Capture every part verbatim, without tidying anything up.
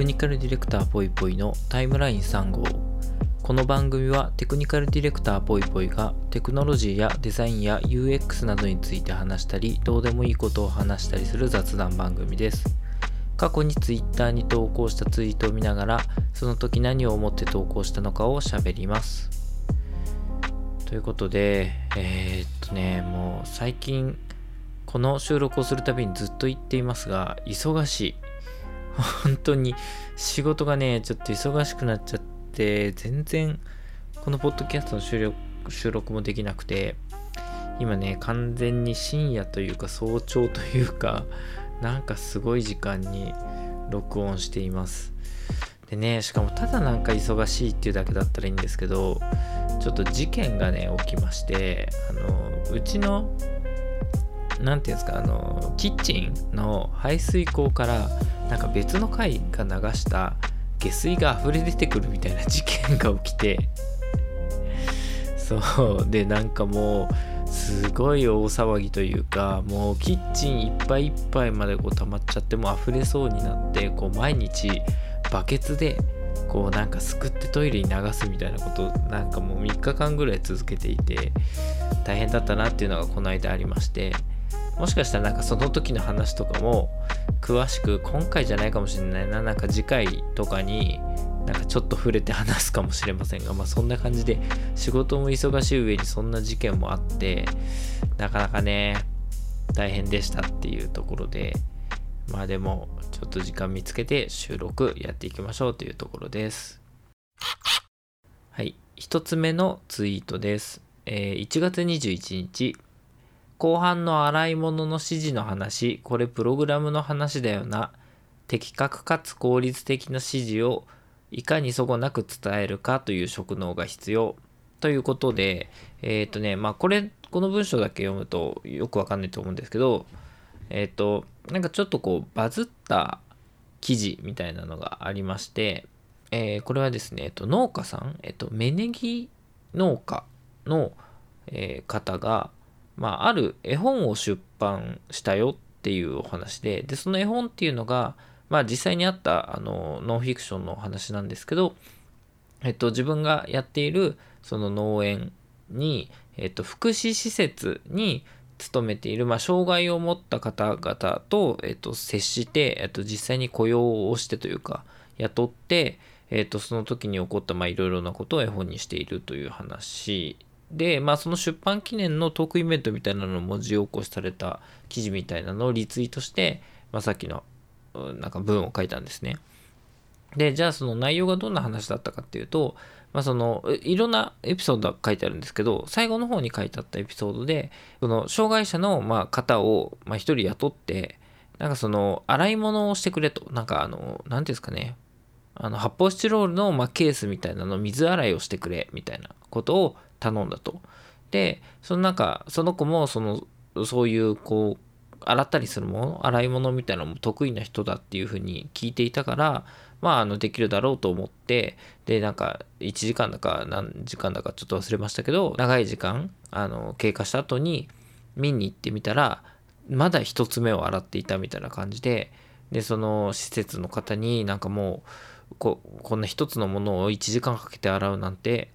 クニカルディレクターぽいぽいのタイムラインさん号。この番組はテクニカルディレクターぽいぽいがテクノロジーやデザインや ユーエックス などについて話したり、どうでもいいことを話したりする雑談番組です。過去に Twitter に投稿したツイートを見ながら、その時何を思って投稿したのかを喋ります。ということで、えー、っとねもう最近この収録をするたびにずっと言っていますが、忙しい。本当に仕事がねちょっと忙しくなっちゃって、全然このポッドキャストの収録、収録もできなくて、今ね完全に深夜というか早朝というか、なんかすごい時間に録音しています。でね、しかもただなんか忙しいっていうだけだったらいいんですけど、ちょっと事件がね起きまして、あのうちのなんていうんですか、あのキッチンの排水口からなんか別の階が流した下水が溢れ出てくるみたいな事件が起きて、そうでなんかもうすごい大騒ぎというか、もうキッチンいっぱいいっぱいまでこう溜まっちゃって、もう溢れそうになって、こう毎日バケツでこうなんかすくってトイレに流すみたいなことをなんかもうみっかかんぐらい続けていて、大変だったなっていうのがこの間ありまして、もしかしたらなんかその時の話とかも詳しく今回じゃないかもしれないな、なんか次回とかになんかちょっと触れて話すかもしれませんが、まあそんな感じで仕事も忙しい上にそんな事件もあって、なかなかね大変でしたっていうところで、まあでもちょっと時間見つけて収録やっていきましょうというところです。はい、ひとつめのツイートです。えー、いちがつにじゅういちにち、後半の洗い物の指示の話、これプログラムの話だよな。的確かつ効率的な指示をいかにそごなく伝えるかという職能が必要ということで、えっとね、まあこれこの文章だけ読むとよくわかんないと思うんですけど、えっとなんかちょっとこうバズった記事みたいなのがありまして、えー、これはですね、えっと農家さん、えっと芽ネギ農家の、えー、方がまあ、ある絵本を出版したよっていうお話で、でその絵本っていうのが、まあ、実際にあったあのノンフィクションのお話なんですけど、えっと、自分がやっているその農園に、えっと、福祉施設に勤めている、まあ、障害を持った方々と、えっと、接して、えっと、実際に雇用をしてというか雇って、えっと、その時に起こったいろいろなことを絵本にしているという話で、まあ、その出版記念のトークイベントみたいなのを文字起こしされた記事みたいなのをリツイートして、まあ、さっきのなんか文を書いたんですね。で、じゃあその内容がどんな話だったかっていうと、まあ、そのいろんなエピソードが書いてあるんですけど、最後の方に書いてあったエピソードで、その障害者のまあ方をまあ一人雇って、なんかその洗い物をしてくれと、なんかあの、なんていうんですかね、あの発泡スチロールのまあケースみたいなの水洗いをしてくれみたいなことを頼んだと。で、そのなんかその子もそのそういうこう洗ったりするもの、洗い物みたいなのも得意な人だっていうふうに聞いていたから、まああのできるだろうと思って、でなんかいちじかんだか何時間だかちょっと忘れましたけど、長い時間あの経過した後に見に行ってみたら、まだ一つ目を洗っていたみたいな感じで、でその施設の方になんかもう こ, こんな一つのものをいちじかんかけて洗うなんて。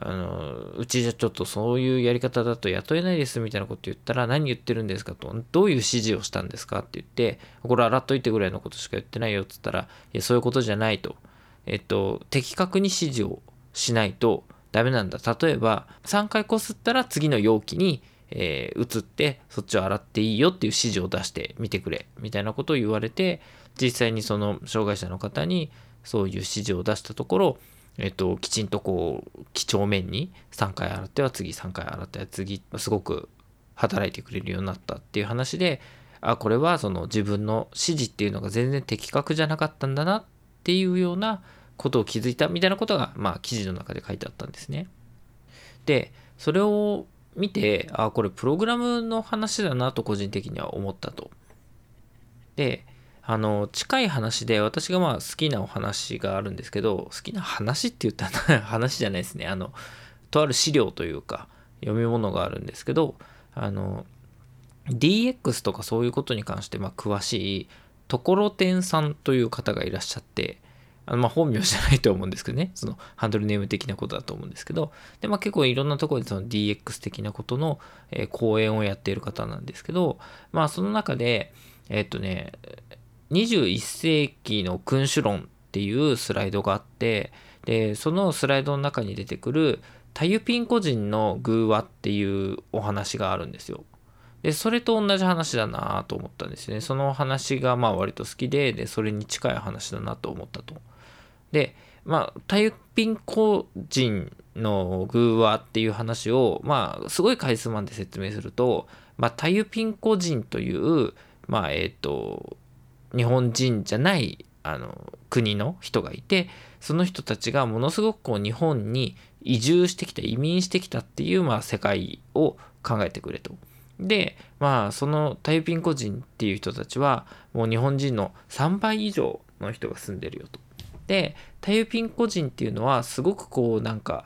あのうちじゃちょっとそういうやり方だと雇えないですみたいなこと言ったら、何言ってるんですかと、どういう指示をしたんですかって言って、これ洗っといてぐらいのことしか言ってないよって言ったら、いやそういうことじゃないと、えっと的確に指示をしないとダメなんだ、例えばさんかいこすったら次の容器に、えー、移ってそっちを洗っていいよっていう指示を出してみてくれみたいなことを言われて、実際にその障害者の方にそういう指示を出したところ、えっと、きちんとこう几帳面にさんかい洗っては次、さんかい洗っては次、すごく働いてくれるようになったっていう話で、あ、これはその自分の指示っていうのが全然的確じゃなかったんだなっていうようなことを気づいたみたいなことが、まあ記事の中で書いてあったんですね。でそれを見て、あ、これプログラムの話だなと個人的には思ったと。であの近い話で、私がまあ好きなお話があるんですけど、好きな話って言ったら話じゃないですね、あのとある資料というか読み物があるんですけど、あの ディーエックス とかそういうことに関してまあ詳しいところてんさんという方がいらっしゃって、あのまあ本名じゃないと思うんですけどね、そのハンドルネーム的なことだと思うんですけど、で、まあ、結構いろんなところでその ディーエックス 的なことの、えー、講演をやっている方なんですけど、まあ、その中で、えーっとね、にじゅういっ世紀の君主論っていうスライドがあって、でそのスライドの中に出てくるタユピン個人の寓話っていうお話があるんですよ。でそれと同じ話だなと思ったんですよね。その話がまあ割と好き で, でそれに近い話だなと思ったと。で、まあ、タユピン個人の寓話っていう話を、まあ、すごいかいつまんで説明すると、まあ、タユピン個人という、まあえー、と日本人じゃないあの国の人がいて、その人たちがものすごくこう日本に移住してきた、移民してきたっていう、まあ、世界を考えてくれと。で、まあ、そのタユピン個人っていう人たちはもう日本人のさんばい以上の人が住んでるよと。で、タユピン個人っていうのはすごくこうなんか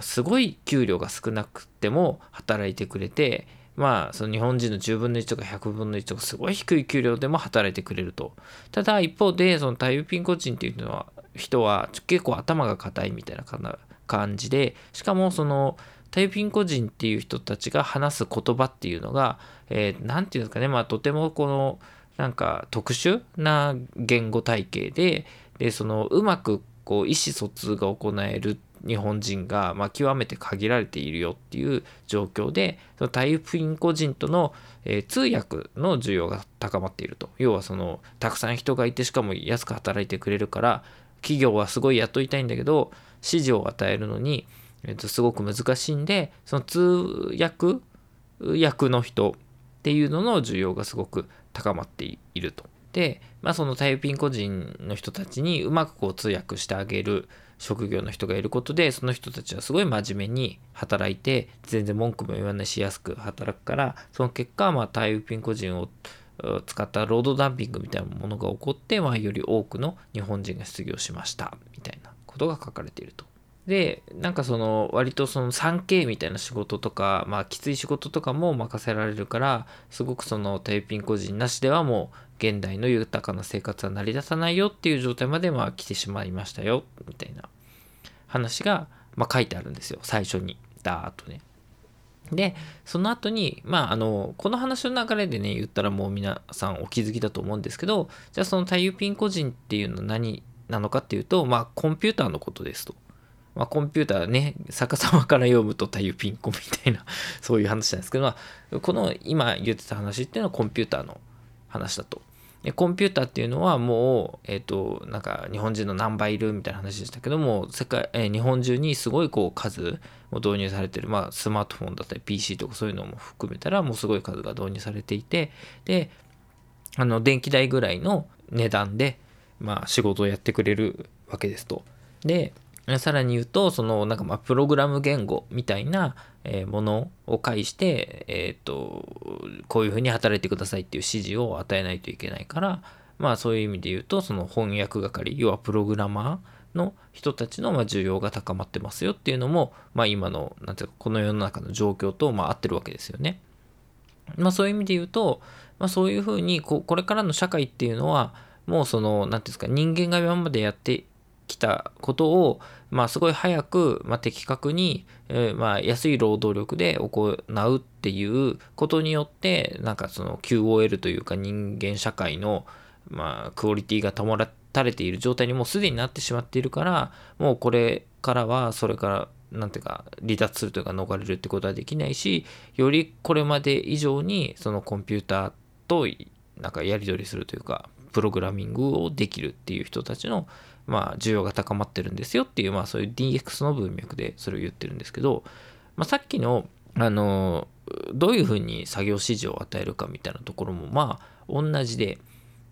すごい給料が少なくても働いてくれて、まあ、その日本人のじゅうぶんのいちとかひゃくぶんのいちとかすごい低い給料でも働いてくれると。ただ一方でそのタユピン個人っていうのは人は結構頭が固いみたいな感じで、しかもそのタユピン個人っていう人たちが話す言葉っていうのが、えー、なんていうんですかね、まあ、とてもこのなんか特殊な言語体系で、でそのうまくこう意思疎通が行える日本人が、まあ、極めて限られているよっていう状況で、そのタユピン個人との、えー、通訳の需要が高まっていると。要はそのたくさん人がいて、しかも安く働いてくれるから、企業はすごい雇いたいんだけど指示を与えるのに、えー、とすごく難しいんで、その通訳役の人っていうのの需要がすごく高まっていると。で、まあ、そのタユピン個人の人たちにうまくこう通訳してあげる職業の人がいることで、その人たちはすごい真面目に働いて、全然文句も言わないし安く働くから、その結果、まあ、タユピン個人を使った労働ダンピングみたいなものが起こって、まあ、より多くの日本人が失業しましたみたいなことが書かれていると。で、なんかその割とその スリーケー みたいな仕事とか、まあきつい仕事とかも任せられるから、すごくそのタユピン個人なしではもう現代の豊かな生活は成り立たないよっていう状態までまあ来てしまいましたよみたいな話がまあ書いてあるんですよ、最初にダーッとね。でその後に、まあ、あのこの話の流れでね言ったらもう皆さんお気づきだと思うんですけど、じゃあそのタユピン個人っていうのは何なのかっていうと、まあコンピューターのことですと。まあ、コンピューターね、逆さまから読むとタユピンコみたいなそういう話なんですけど、まあ、この今言ってた話っていうのはコンピューターの話だと。でコンピューターっていうのはもう、えーと、なんか日本人の何倍いるみたいな話でしたけども、世界、えー、日本中にすごいこう数も導入されてる、まあ、スマートフォンだったり ピーシー とかそういうのも含めたらもうすごい数が導入されていて、であの電気代ぐらいの値段で、まあ、仕事をやってくれるわけですと。でさらに言うと、そのなんかまあプログラム言語みたいなものを介して、えー、とこういうふうに働いてくださいっていう指示を与えないといけないから、まあ、そういう意味で言うとその翻訳係、要はプログラマーの人たちのまあ需要が高まってますよっていうのも、まあ、今のなんていうかこの世の中の状況とまあ合ってるわけですよね。まあ、そういう意味で言うと、まあ、そういうふうに こ, これからの社会っていうのはもうそのなんていうんですか、人間が今までやってきたことを、まあ、すごい早く、まあ、的確に、えーまあ、安い労働力で行うっていうことによって、なんかその キューオーエル というか人間社会の、まあ、クオリティが保たれている状態にもうすでになってしまっているから、もうこれからはそれからなんていうか離脱するというか逃れるってことはできないし、よりこれまで以上にそのコンピューターとなんかやり取りするというかプログラミングをできるっていう人たちのまあ需要が高まってるんですよっていう、まあそういう ディーエックス の文脈でそれを言ってるんですけど、まあ、さっきのあのどういうふうに作業指示を与えるかみたいなところもまあ同じで、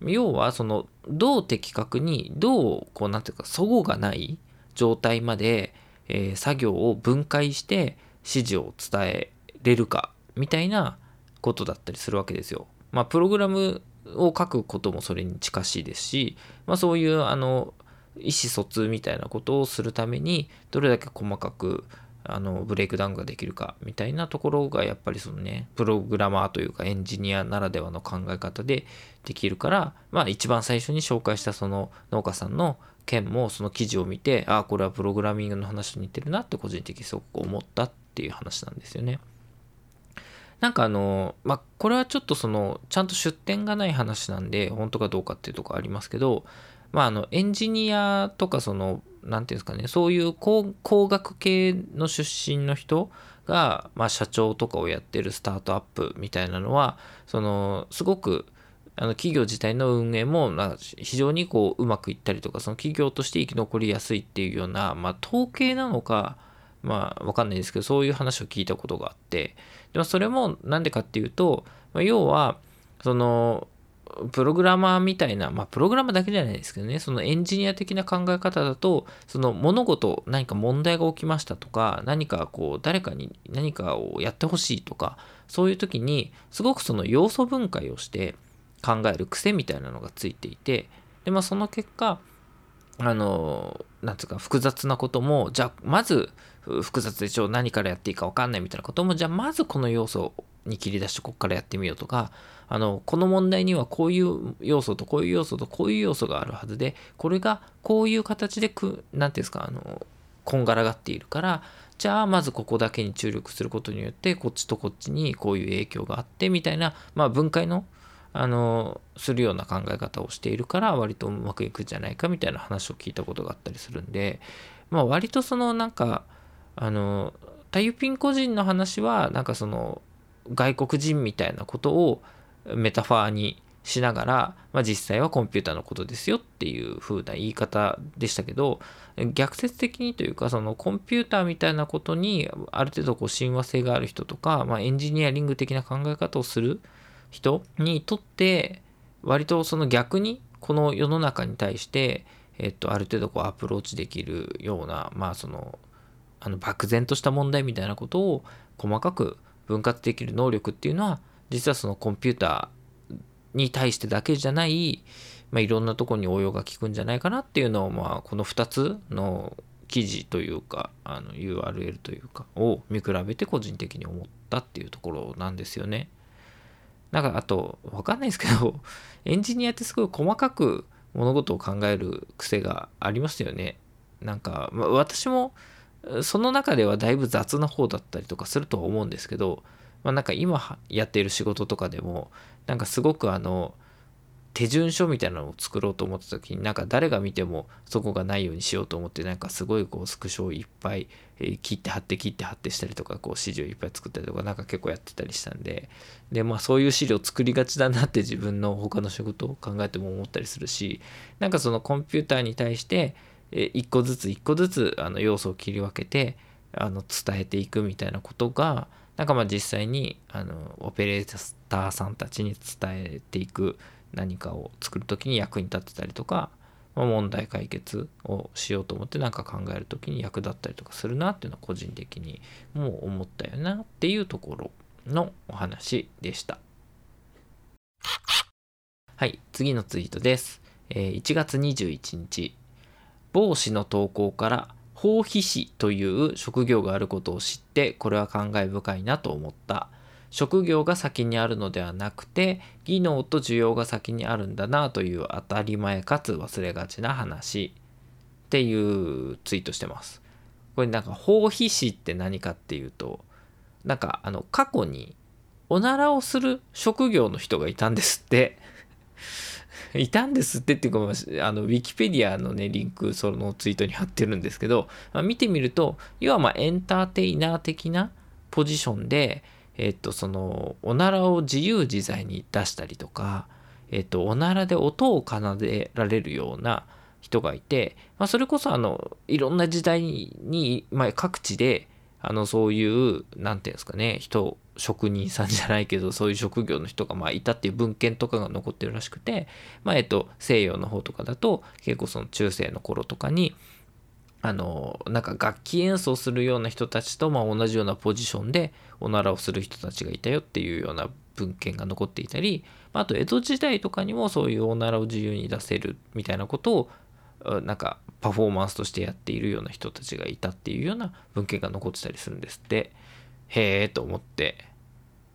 要はそのどう的確にどうこうなんていうか齟齬がない状態まで、えー、作業を分解して指示を伝えれるかみたいなことだったりするわけですよ。まあプログラムを書くこともそれに近しいですし、まあそういうあの意思疎通みたいなことをするためにどれだけ細かくあのブレイクダウンができるかみたいなところがやっぱりそのねプログラマーというかエンジニアならではの考え方でできるから、まあ一番最初に紹介したその農家さんの件もその記事を見て、ああこれはプログラミングの話と似てるなって個人的にすごく思ったっていう話なんですよね。なんかあのまあこれはちょっとそのちゃんと出典がない話なんで本当かどうかっていうところありますけど、まああのエンジニアとかそのなんていうんですかね、そういう工学系の出身の人がまあ社長とかをやってるスタートアップみたいなのはそのすごくあの企業自体の運営も非常にこううまくいったりとか、その企業として生き残りやすいっていうような、まあ統計なのかまあわかんないですけど、そういう話を聞いたことがあって、でもそれもなんでかっていうと、要はそのプログラマーみたいな、まあプログラマーだけじゃないですけどね、そのエンジニア的な考え方だと、その物事何か問題が起きましたとか、何かこう誰かに何かをやってほしいとか、そういう時にすごくその要素分解をして考える癖みたいなのがついていて、で、まあ、その結果あのなんつうか複雑なことも、じゃあまず複雑でしょ、何からやっていいか分かんないみたいなことも、じゃあまずこの要素に切り出してここからやってみようとか、あのこの問題にはこういう要素とこういう要素とこういう要素があるはずで、これがこういう形でくなんていうんですかあのこんがらがっているから、じゃあまずここだけに注力することによってこっちとこっちにこういう影響があってみたいな、まあ分解のあのするような考え方をしているから割とうまくいくんじゃないかみたいな話を聞いたことがあったりするんで、まあ割とそのなんかあのタユピン個人の話はなんかその外国人みたいなことをメタファーにしながら、まあ実際はコンピューターのことですよっていう風な言い方でしたけど、逆説的にというかそのコンピューターみたいなことにある程度こう親和性がある人とか、まあエンジニアリング的な考え方をする人にとって割とその逆にこの世の中に対してえっとある程度こうアプローチできるような、まあそのあの漠然とした問題みたいなことを細かく分割できる能力っていうのは実はそのコンピューターに対してだけじゃない、まあいろんなところに応用が効くんじゃないかなっていうのを、まあこのふたつの記事というかあの ユーアールエル というかを見比べて個人的に思ったっていうところなんですよね。なんかあと分かんないですけど、エンジニアってすごい細かく物事を考える癖がありますよね。なんか、まあ、私もその中ではだいぶ雑な方だったりとかするとは思うんですけど、まあ、なんか今やっている仕事とかでもなんかすごくあの手順書みたいなのを作ろうと思った時に、なんか誰が見てもそこがないようにしようと思って、なんかすごいこうスクショをいっぱい切って貼って切って貼ってしたりとか、こう資料いっぱい作ったりとか、なんか結構やってたりしたんで、でまあそういう資料作りがちだなって自分の他の仕事を考えても思ったりするし、なんかそのコンピューターに対して一個ずつ一個ずつあの要素を切り分けてあの伝えていくみたいなことが、なんかまあ実際にあのオペレーターさんたちに伝えていく何かを作るときに役に立ってたりとか、まあ、問題解決をしようと思って何か考えるときに役立ったりとかするなっていうのは個人的にもう思ったよなっていうところのお話でした。はい、次のツイートです。えー、いちがつにじゅういちにち、某氏の投稿から包皮師という職業があることを知って、これは感慨深いなと思った。職業が先にあるのではなくて技能と需要が先にあるんだなという当たり前かつ忘れがちな話っていうツイートしてます。これなんか包皮師って何かっていうと、なんかあの過去におならをする職業の人がいたんですっていたんですってっていうか、あのウィキペディアのねリンクそのツイートに貼ってるんですけど、まあ、見てみると要はまあエンターテイナー的なポジションでえっと、そのおならを自由自在に出したりとか、えっと、おならで音を奏でられるような人がいて、まあ、それこそあのいろんな時代に、まあ、各地であのそういうなんていうんですかね、人職人さんじゃないけどそういう職業の人がまあいたっていう文献とかが残ってるらしくて、まあえっと、西洋の方とかだと結構その中世の頃とかにあのなんか楽器演奏するような人たちとまあ同じようなポジションでおならをする人たちがいたよっていうような文献が残っていたり、あと江戸時代とかにもそういうおならを自由に出せるみたいなことをなんかパフォーマンスとしてやっているような人たちがいたっていうような文献が残ってたりするんですって。へえと思って、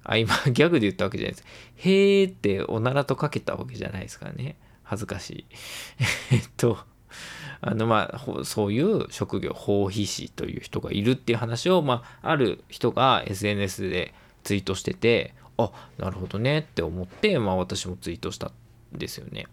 あ今ギャグで言ったわけじゃないです。へえっておならとかけたわけじゃないですからね、恥ずかしいえっとあのまあそういう職業包皮師という人がいるっていう話を、まあ、ある人が エスエヌエス でツイートしてて、あ、なるほどねって思って、まあ、私もツイートしたんですよね。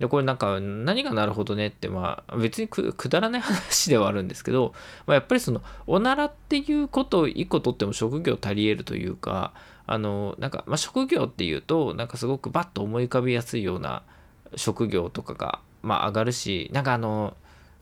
でこれなんか何がなるほどねって、まあ、別に く, くだらない話ではあるんですけど、まあ、やっぱりそのおならっていうことを一個取っても職業足り得るというか、あのなんかまあ職業っていうとなんかすごくバッと思い浮かびやすいような職業とかがまあ上がるし、なんかあの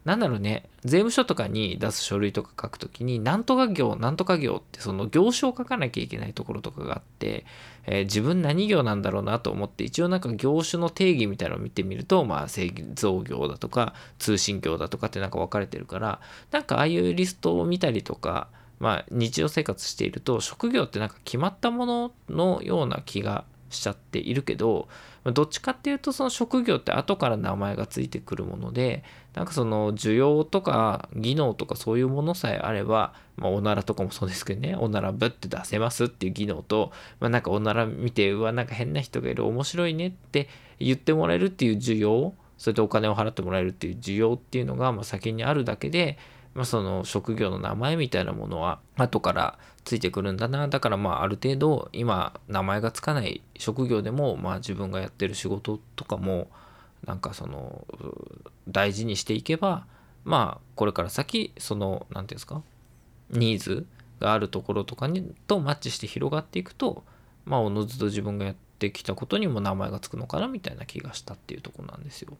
なんだろうね、税務署とかに出す書類とか書くときになんとか業なんとか業ってその業種を書かなきゃいけないところとかがあって、えー、自分何業なんだろうなと思って一応なんか業種の定義みたいなのを見てみると、まあ製造業だとか通信業だとかってなんか分かれてるから、なんかああいうリストを見たりとか、まあ日常生活していると職業ってなんか決まったもののような気がしちゃっているけど、どっちかっていうとその職業って後から名前がついてくるもので、なんかその需要とか技能とかそういうものさえあれば、まあ、おならとかもそうですけどね、おならぶって出せますっていう技能と、まあ、なんかおなら見てうわなんか変な人がいる面白いねって言ってもらえるっていう需要、それとお金を払ってもらえるっていう需要っていうのがまあ先にあるだけで、まあ、その職業の名前みたいなものは後からついてくるんだな。だからまあある程度今名前がつかない職業でも、まあ自分がやってる仕事とかもなんかその大事にしていけば、まあこれから先その何て言うんですか、ニーズがあるところとかにとマッチして広がっていくと、まあおのずと自分がやってきたことにも名前がつくのかなみたいな気がしたっていうところなんですよ。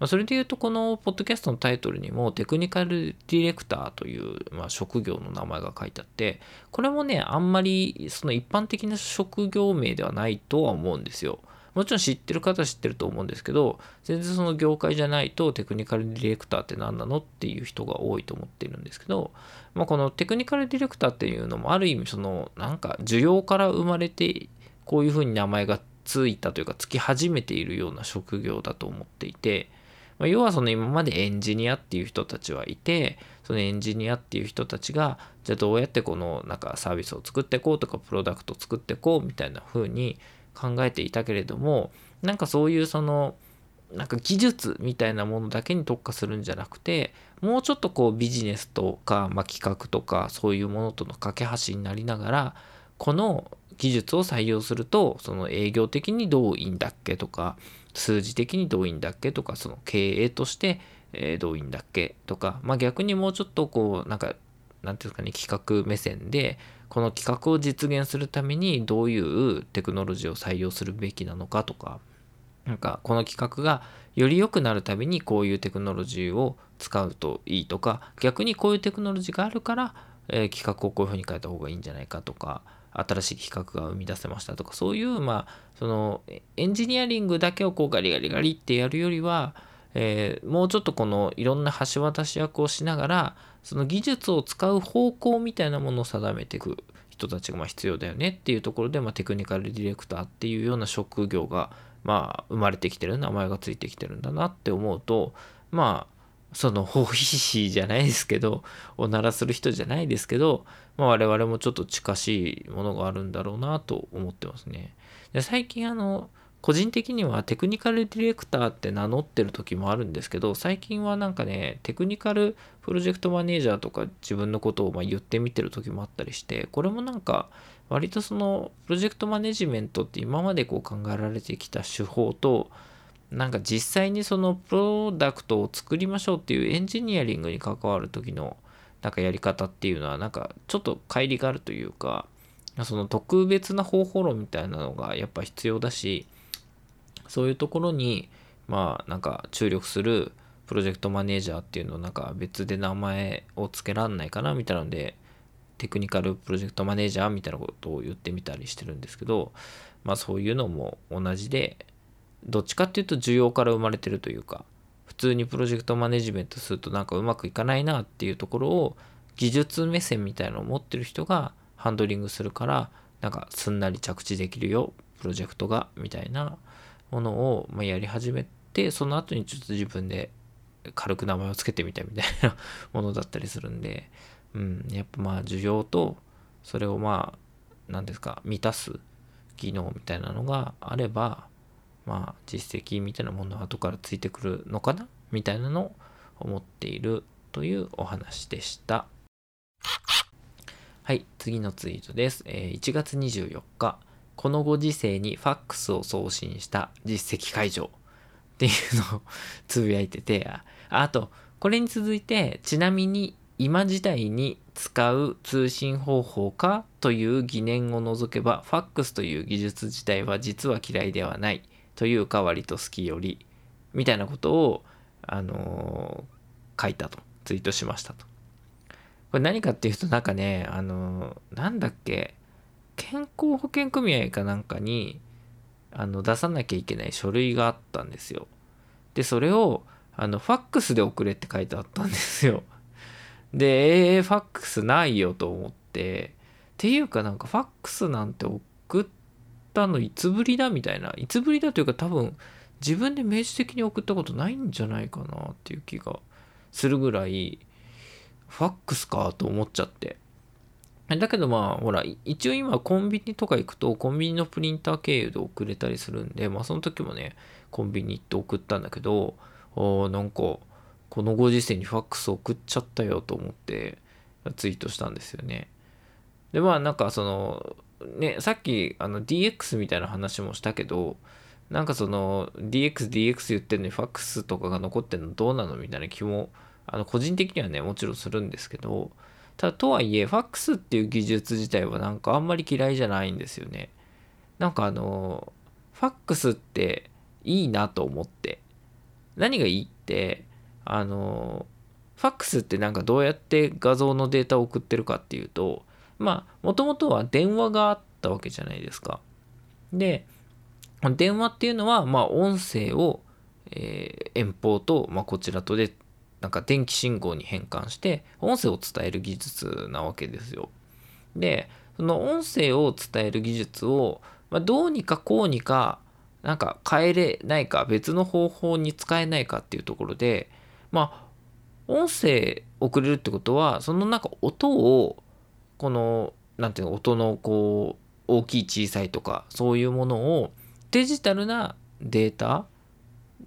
まあ、それでいうとこのポッドキャストのタイトルにもテクニカルディレクターというまあ職業の名前が書いてあって、これもねあんまりその一般的な職業名ではないとは思うんですよ。もちろん知ってる方は知ってると思うんですけど、全然その業界じゃないとテクニカルディレクターって何なのっていう人が多いと思ってるんですけど、まあ、このテクニカルディレクターっていうのもある意味そのなんか需要から生まれてこういうふうに名前がついたというかつき始めているような職業だと思っていて、まあ、要はその今までエンジニアっていう人たちはいて、そのエンジニアっていう人たちがじゃあどうやってこのなんかサービスを作っていこうとかプロダクトを作っていこうみたいな風に考えていたけれども、なんかそういうそのなんか技術みたいなものだけに特化するんじゃなくて、もうちょっとこうビジネスとか、まあ、企画とかそういうものとの架け橋になりながら、この技術を採用するとその営業的にどういいんだっけとか、数字的にどういいんだっけとか、その経営としてどういいんだっけとか、まあ逆にもうちょっとこうなんかなんていうんですかね、企画目線でこの企画を実現するためにどういうテクノロジーを採用するべきなのかとか、なんかこの企画がより良くなるためにこういうテクノロジーを使うといいとか、逆にこういうテクノロジーがあるから、えー、企画をこういうふうに変えた方がいいんじゃないかとか、新しい企画が生み出せましたとか、そういうまあそのエンジニアリングだけをこうガリガリガリってやるよりは、えー、もうちょっとこのいろんな橋渡し役をしながらその技術を使う方向みたいなものを定めていく人たちがまあ必要だよねっていうところで、まあ、テクニカルディレクターっていうような職業がまあ生まれてきてる、名前がついてきてるんだなって思うと、まあその包皮師じゃないですけど、おならする人じゃないですけど、まあ、我々もちょっと近しいものがあるんだろうなと思ってますね。で最近あの個人的にはテクニカルディレクターって名乗ってる時もあるんですけど、最近はなんかねテクニカルプロジェクトマネージャーとか自分のことをまあ言ってみてる時もあったりして、これもなんか割とそのプロジェクトマネジメントって今までこう考えられてきた手法と、なんか実際にそのプロダクトを作りましょうっていうエンジニアリングに関わる時のなんかやり方っていうのはなんかちょっと乖離があるというか、その特別な方法論みたいなのがやっぱ必要だし、そういうところにまあなんか注力するプロジェクトマネージャーっていうのをなんか別で名前を付けらんないかなみたいなので、テクニカルプロジェクトマネージャーみたいなことを言ってみたりしてるんですけど、まあそういうのも同じで、どっちかっていうと需要から生まれてるというか、普通にプロジェクトマネジメントするとなんかうまくいかないなっていうところを技術目線みたいなのを持ってる人がハンドリングするから、なんかすんなり着地できるよプロジェクトがみたいなものをまあやり始めて、その後にちょっと自分で軽く名前をつけてみたみたいなものだったりするんで、うん、やっぱまあ需要とそれをまあ何ですか満たす技能みたいなのがあれば、まあ実績みたいなものが後からついてくるのかなみたいなの思っているというお話でした。はい、次のツイートです。いちがつにじゅうよっか、このご時世にファックスを送信した実績解除っていうのをつぶやいてて、あ、あとこれに続いて、ちなみに今時代に使う通信方法かという疑念を除けば、ファックスという技術自体は実は嫌いではないというか、割と好きよりみたいなことをあのー、書いたとツイートしましたと。これ何かっていうと、なんかね、あのー、なんだっけ、健康保険組合かなんかにあの出さなきゃいけない書類があったんですよ。でそれをあのファックスで送れって書いてあったんですよ。で、えー、ファックスないよと思って、っていうかなんかファックスなんて送ったのいつぶりだみたいな、いつぶりだというか多分自分で明示的に送ったことないんじゃないかなっていう気がするぐらい、ファックスかと思っちゃって。だけどまあほら、一応今コンビニとか行くとコンビニのプリンター経由で送れたりするんで、まあその時もねコンビニ行って送ったんだけど、おーなんかこのご時世にファックス送っちゃったよと思ってツイートしたんですよね。でまあなんかそのね、さっきあの ディーエックス みたいな話もしたけど、なんかその ディーエックス ディーエックス 言ってるのにファックスとかが残ってるのどうなのみたいな気もあの個人的にはねもちろんするんですけど、ただとはいえファックスっていう技術自体はなんかあんまり嫌いじゃないんですよね。なんかあのファックスっていいなと思って、何がいいって、あのファックスってなんかどうやって画像のデータを送ってるかっていうと、まあもともとは電話があったわけじゃないですか。で電話っていうのはまあ音声を、えー、遠方と、まあ、こちらとでなんか電気信号に変換して音声を伝える技術なわけですよ。でその音声を伝える技術を、まあ、どうにかこうにかなんか変えれないか、別の方法に使えないかっていうところで、まあ音声送れるってことは、そのなんか音をこのなんていうの、音のこう大きい小さいとかそういうものをデジタルなデータ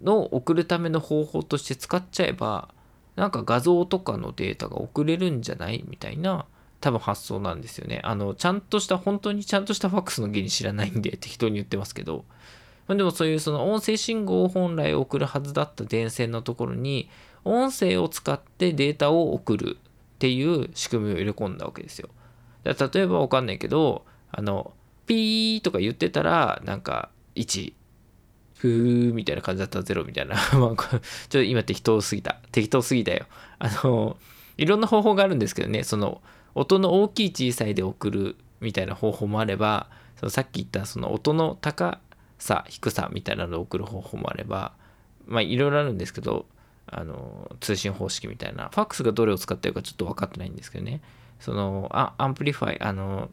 の送るための方法として使っちゃえば、なんか画像とかのデータが送れるんじゃないみたいな多分発想なんですよね。あのちゃんとした本当にちゃんとしたファックスの原理知らないんで適当に言ってますけど、でもそういうその音声信号を本来送るはずだった電線のところに音声を使ってデータを送るっていう仕組みを入れ込んだわけですよ。だから例えばわかんないけど、あのピーとか言ってたらなんかいち、ふーみたいな感じだったらゼロみたいなちょっと今適当すぎた適当すぎたよ。あのいろんな方法があるんですけどね、その音の大きい小さいで送るみたいな方法もあれば、そのさっき言ったその音の高さ低さみたいなのを送る方法もあれば、まあいろいろあるんですけど、あの通信方式みたいな、ファックスがどれを使ってるかちょっと分かってないんですけどね、そのあアンプリファイ、あの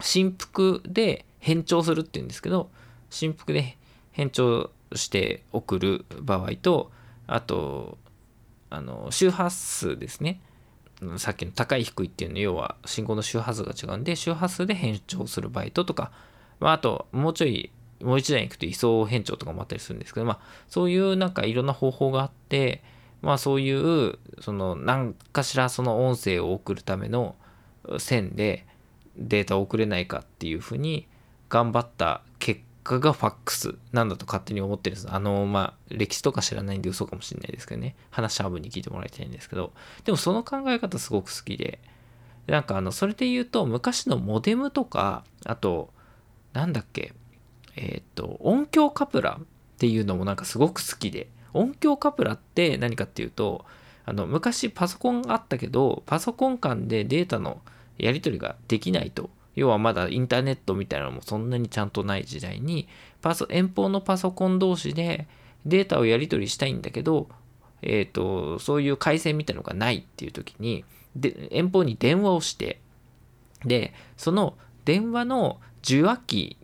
振幅で変調するっていうんですけど、振幅で変調して送る場合と、あとあの周波数ですね、さっきの高い低いっていうのは要は信号の周波数が違うんで、周波数で変調する場合ととか、まあ、あともうちょいもう一段いくと位相変調とかもあったりするんですけど、まあそういうなんかいろんな方法があって、まあそういうその何かしらその音声を送るための線でデータを送れないかっていうふうに頑張った結果がファックスなんだと勝手に思ってるんです。あのまあ歴史とか知らないんで嘘かもしれないですけどね、話し合う分に聞いてもらいたいんですけど、でもその考え方すごく好きで、なんかあのそれで言うと昔のモデムとか、あとなんだっけえー、と音響カプラっていうのもなんかすごく好きで、音響カプラって何かっていうと、あの昔パソコンあったけどパソコン間でデータのやり取りができないと、要はまだインターネットみたいなのもそんなにちゃんとない時代にパソ遠方のパソコン同士でデータをやり取りしたいんだけど、えー、とそういう回線みたいなのがないっていう時にで遠方に電話をして、でその電話の受話器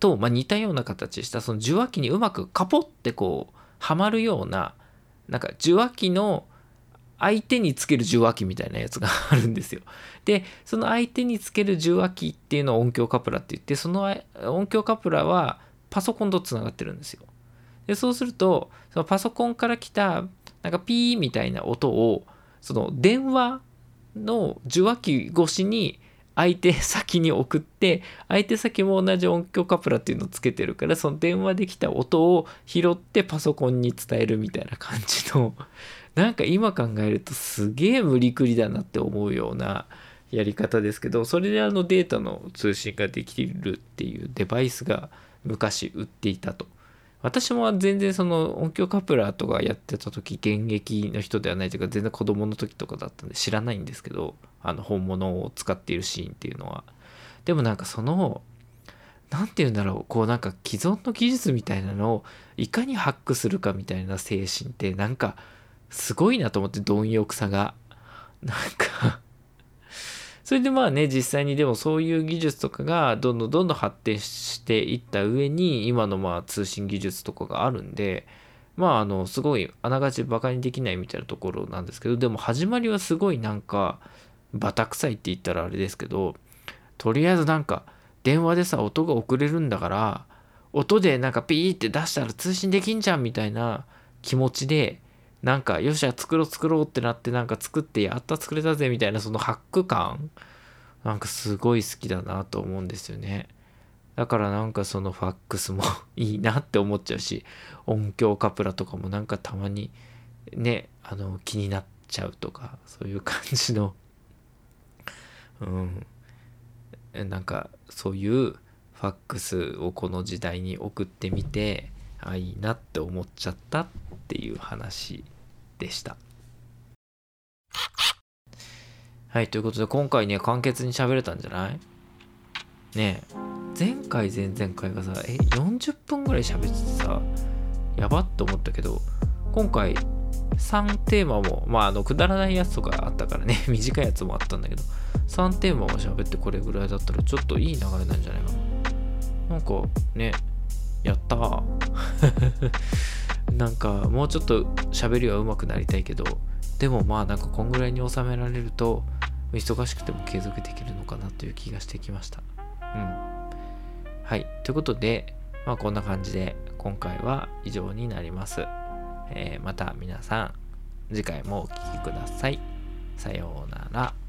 と、まあ、似たような形したその受話器にうまくカポってこうはまるような、なんか受話器の相手につける受話器みたいなやつがあるんですよ。でその相手につける受話器っていうのを音響カプラって言って、その音響カプラはパソコンとつながってるんですよ。でそうするとそのパソコンから来たなんかピーみたいな音をその電話の受話器越しに相手先に送って、相手先も同じ音響カプラっていうのをつけてるから、その電話できた音を拾ってパソコンに伝えるみたいな感じの、なんか今考えるとすげえ無理くりだなって思うようなやり方ですけど、それであのデータの通信ができるっていうデバイスが昔売っていたと。私も全然その音響カプラーとかやってた時、現役の人ではないというか、全然子供の時とかだったんで知らないんですけど、あの本物を使っているシーンっていうのは。でもなんかそのなんて言うんだろう、こうなんか既存の技術みたいなのをいかにハックするかみたいな精神ってなんかすごいなと思って、貪欲さがなんかそれでまあね、実際にでもそういう技術とかがどんどんどんどん発展していった上に、今のまあ通信技術とかがあるんで、まああのすごいあながちバカにできないみたいなところなんですけど、でも始まりはすごいなんかバタ臭いって言ったらあれですけど、とりあえずなんか電話でさ音が送れるんだから、音でなんかピーって出したら通信できんじゃんみたいな気持ちで、なんかよっしゃ作ろう作ろうってなって、なんか作ってやった作れたぜみたいな、そのハック感なんかすごい好きだなと思うんですよね。だからなんかそのファックスもいいなって思っちゃうし、音響カプラとかもなんかたまにね、あの気になっちゃうとか、そういう感じのうんなんかそういうファックスをこの時代に送ってみて、あいいなって思っちゃったっていう話でした。はい、ということで今回ね、簡潔に喋れたんじゃない？ねえ、前回前々回がさえよんじゅっぷんぐらい喋っててさ、やばっと思ったけど、今回さんテーマも、まああのくだらないやつとかあったからね短いやつもあったんだけど、さんテーマも喋ってこれぐらいだったらちょっといい流れなんじゃないかな。なんかね、やったーなんかもうちょっと喋りは上手くなりたいけど、でもまあなんかこんぐらいに収められると忙しくても継続できるのかなという気がしてきました。うん。はい、ということでまあこんな感じで今回は以上になります。えー、また皆さん次回もお聞きください。さようなら。